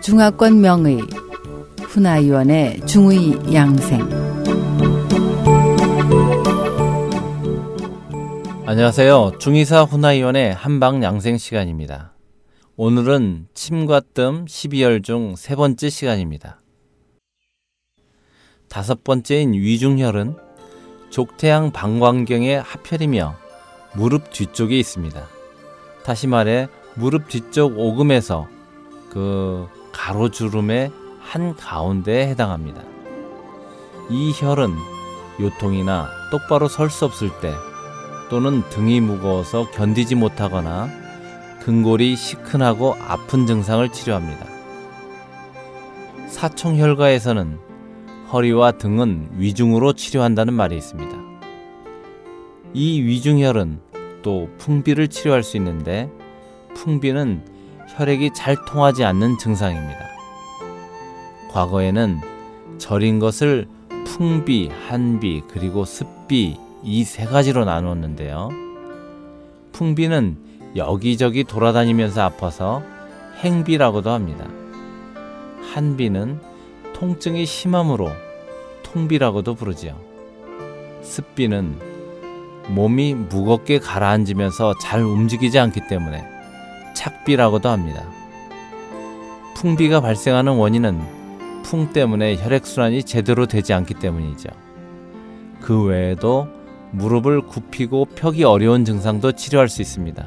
중화권 명의 훈아위원의 중의 양생. 안녕하세요. 중의사 훈아위원의 한방양생 시간입니다. 오늘은 침과 뜸 12열 중 세 번째 시간입니다. 다섯 번째인 위중혈은 족태양 방광경의 하편이며 무릎 뒤쪽에 있습니다. 다시 말해 무릎 뒤쪽 오금에서 그 가로주름의 한가운데에 해당합니다. 이 혈은 요통이나 똑바로 설 수 없을 때 또는 등이 무거워서 견디지 못하거나 근골이 시큰하고 아픈 증상을 치료합니다. 사총혈과에서는 허리와 등은 위중으로 치료한다는 말이 있습니다. 이 위중혈은 또 풍비를 치료할 수 있는데 풍비는 혈액이 잘 통하지 않는 증상입니다. 과거에는 절인 것을 풍비, 한비, 그리고 습비 이 세 가지로 나누었는데요. 풍비는 여기저기 돌아다니면서 아파서 행비라고도 합니다. 한비는 통증이 심함으로 통비라고도 부르지요. 습비는 몸이 무겁게 가라앉으면서 잘 움직이지 않기 때문에 착비라고도 합니다. 풍비가 발생하는 원인은 풍 때문에 혈액순환이 제대로 되지 않기 때문이죠. 그 외에도 무릎을 굽히고 펴기 어려운 증상도 치료할 수 있습니다.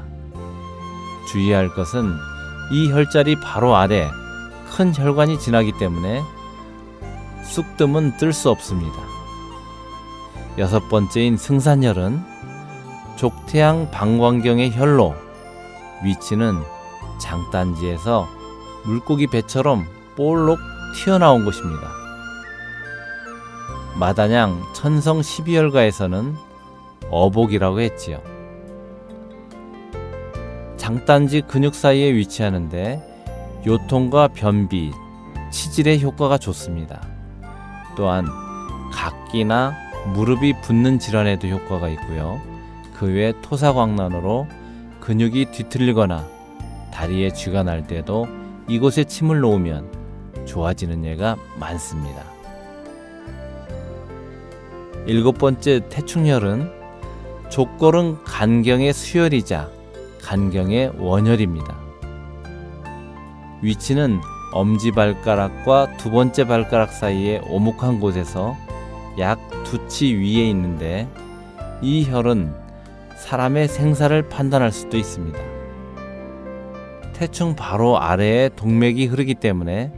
주의할 것은 이 혈자리 바로 아래 큰 혈관이 지나기 때문에 쑥뜸은 뜰 수 없습니다. 여섯 번째인 승산혈은 족태양 방광경의 혈로 위치는 장딴지에서 물고기 배처럼 볼록 튀어나온 곳입니다. 마다냥 천성 12혈과에서는 어복이라고 했지요. 장딴지 근육 사이에 위치하는데 요통과 변비, 치질의 효과가 좋습니다. 또한 각기나 무릎이 붓는 질환에도 효과가 있고요. 그 외 토사광란으로 근육이 뒤틀리거나 다리에 쥐가 날 때도 이곳에 침을 놓으면 좋아지는 예가 많습니다. 일곱 번째 태충혈은 족골은 간경의 수혈이자 간경의 원혈입니다. 위치는 엄지발가락과 두 번째 발가락 사이의 오목한 곳에서 약 두 치 위에 있는데 이 혈은 사람의 생사를 판단할 수도 있습니다. 태충 바로 아래에 동맥이 흐르기 때문에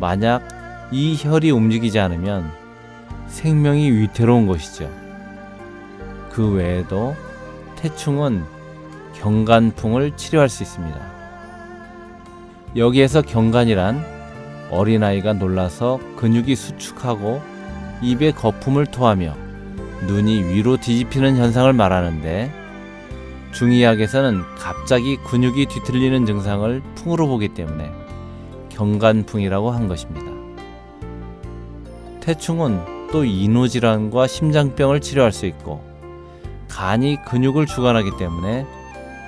만약 이 혈이 움직이지 않으면 생명이 위태로운 것이죠. 그 외에도 태충은 경간풍을 치료할 수 있습니다. 여기에서 경간이란 어린아이가 놀라서 근육이 수축하고 입에 거품을 토하며 눈이 위로 뒤집히는 현상을 말하는데 중의학에서는 갑자기 근육이 뒤틀리는 증상을 풍으로 보기 때문에 경간풍이라고 한 것입니다. 태충은 또 인후질환과 심장병을 치료할 수 있고 간이 근육을 주관하기 때문에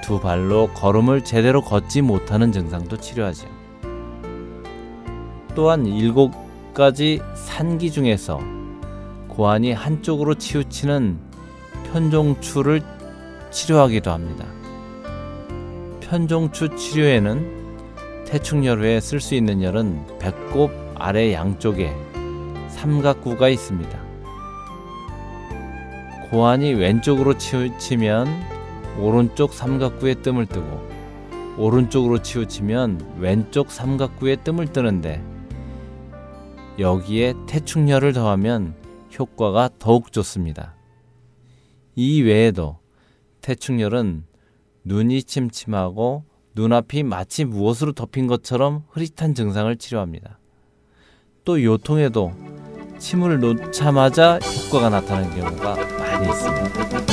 두 발로 걸음을 제대로 걷지 못하는 증상도 치료하죠. 또한 일곱 가지 산기 중에서 고환이 한쪽으로 치우치는 편종추를 치료하기도 합니다. 편종추 치료에는 태충혈후에 쓸 수 있는 혈은 배꼽 아래 양쪽에 삼각구가 있습니다. 고환이 왼쪽으로 치우치면 오른쪽 삼각구에 뜸을 뜨고 오른쪽으로 치우치면 왼쪽 삼각구에 뜸을 뜨는데 여기에 태충혈을 더하면 효과가 더욱 좋습니다. 이 외에도 태충혈은 눈이 침침하고 눈앞이 마치 무엇으로 덮인 것처럼 흐릿한 증상을 치료합니다. 또 요통에도 침을 놓자마자 효과가 나타나는 경우가 많이 있습니다.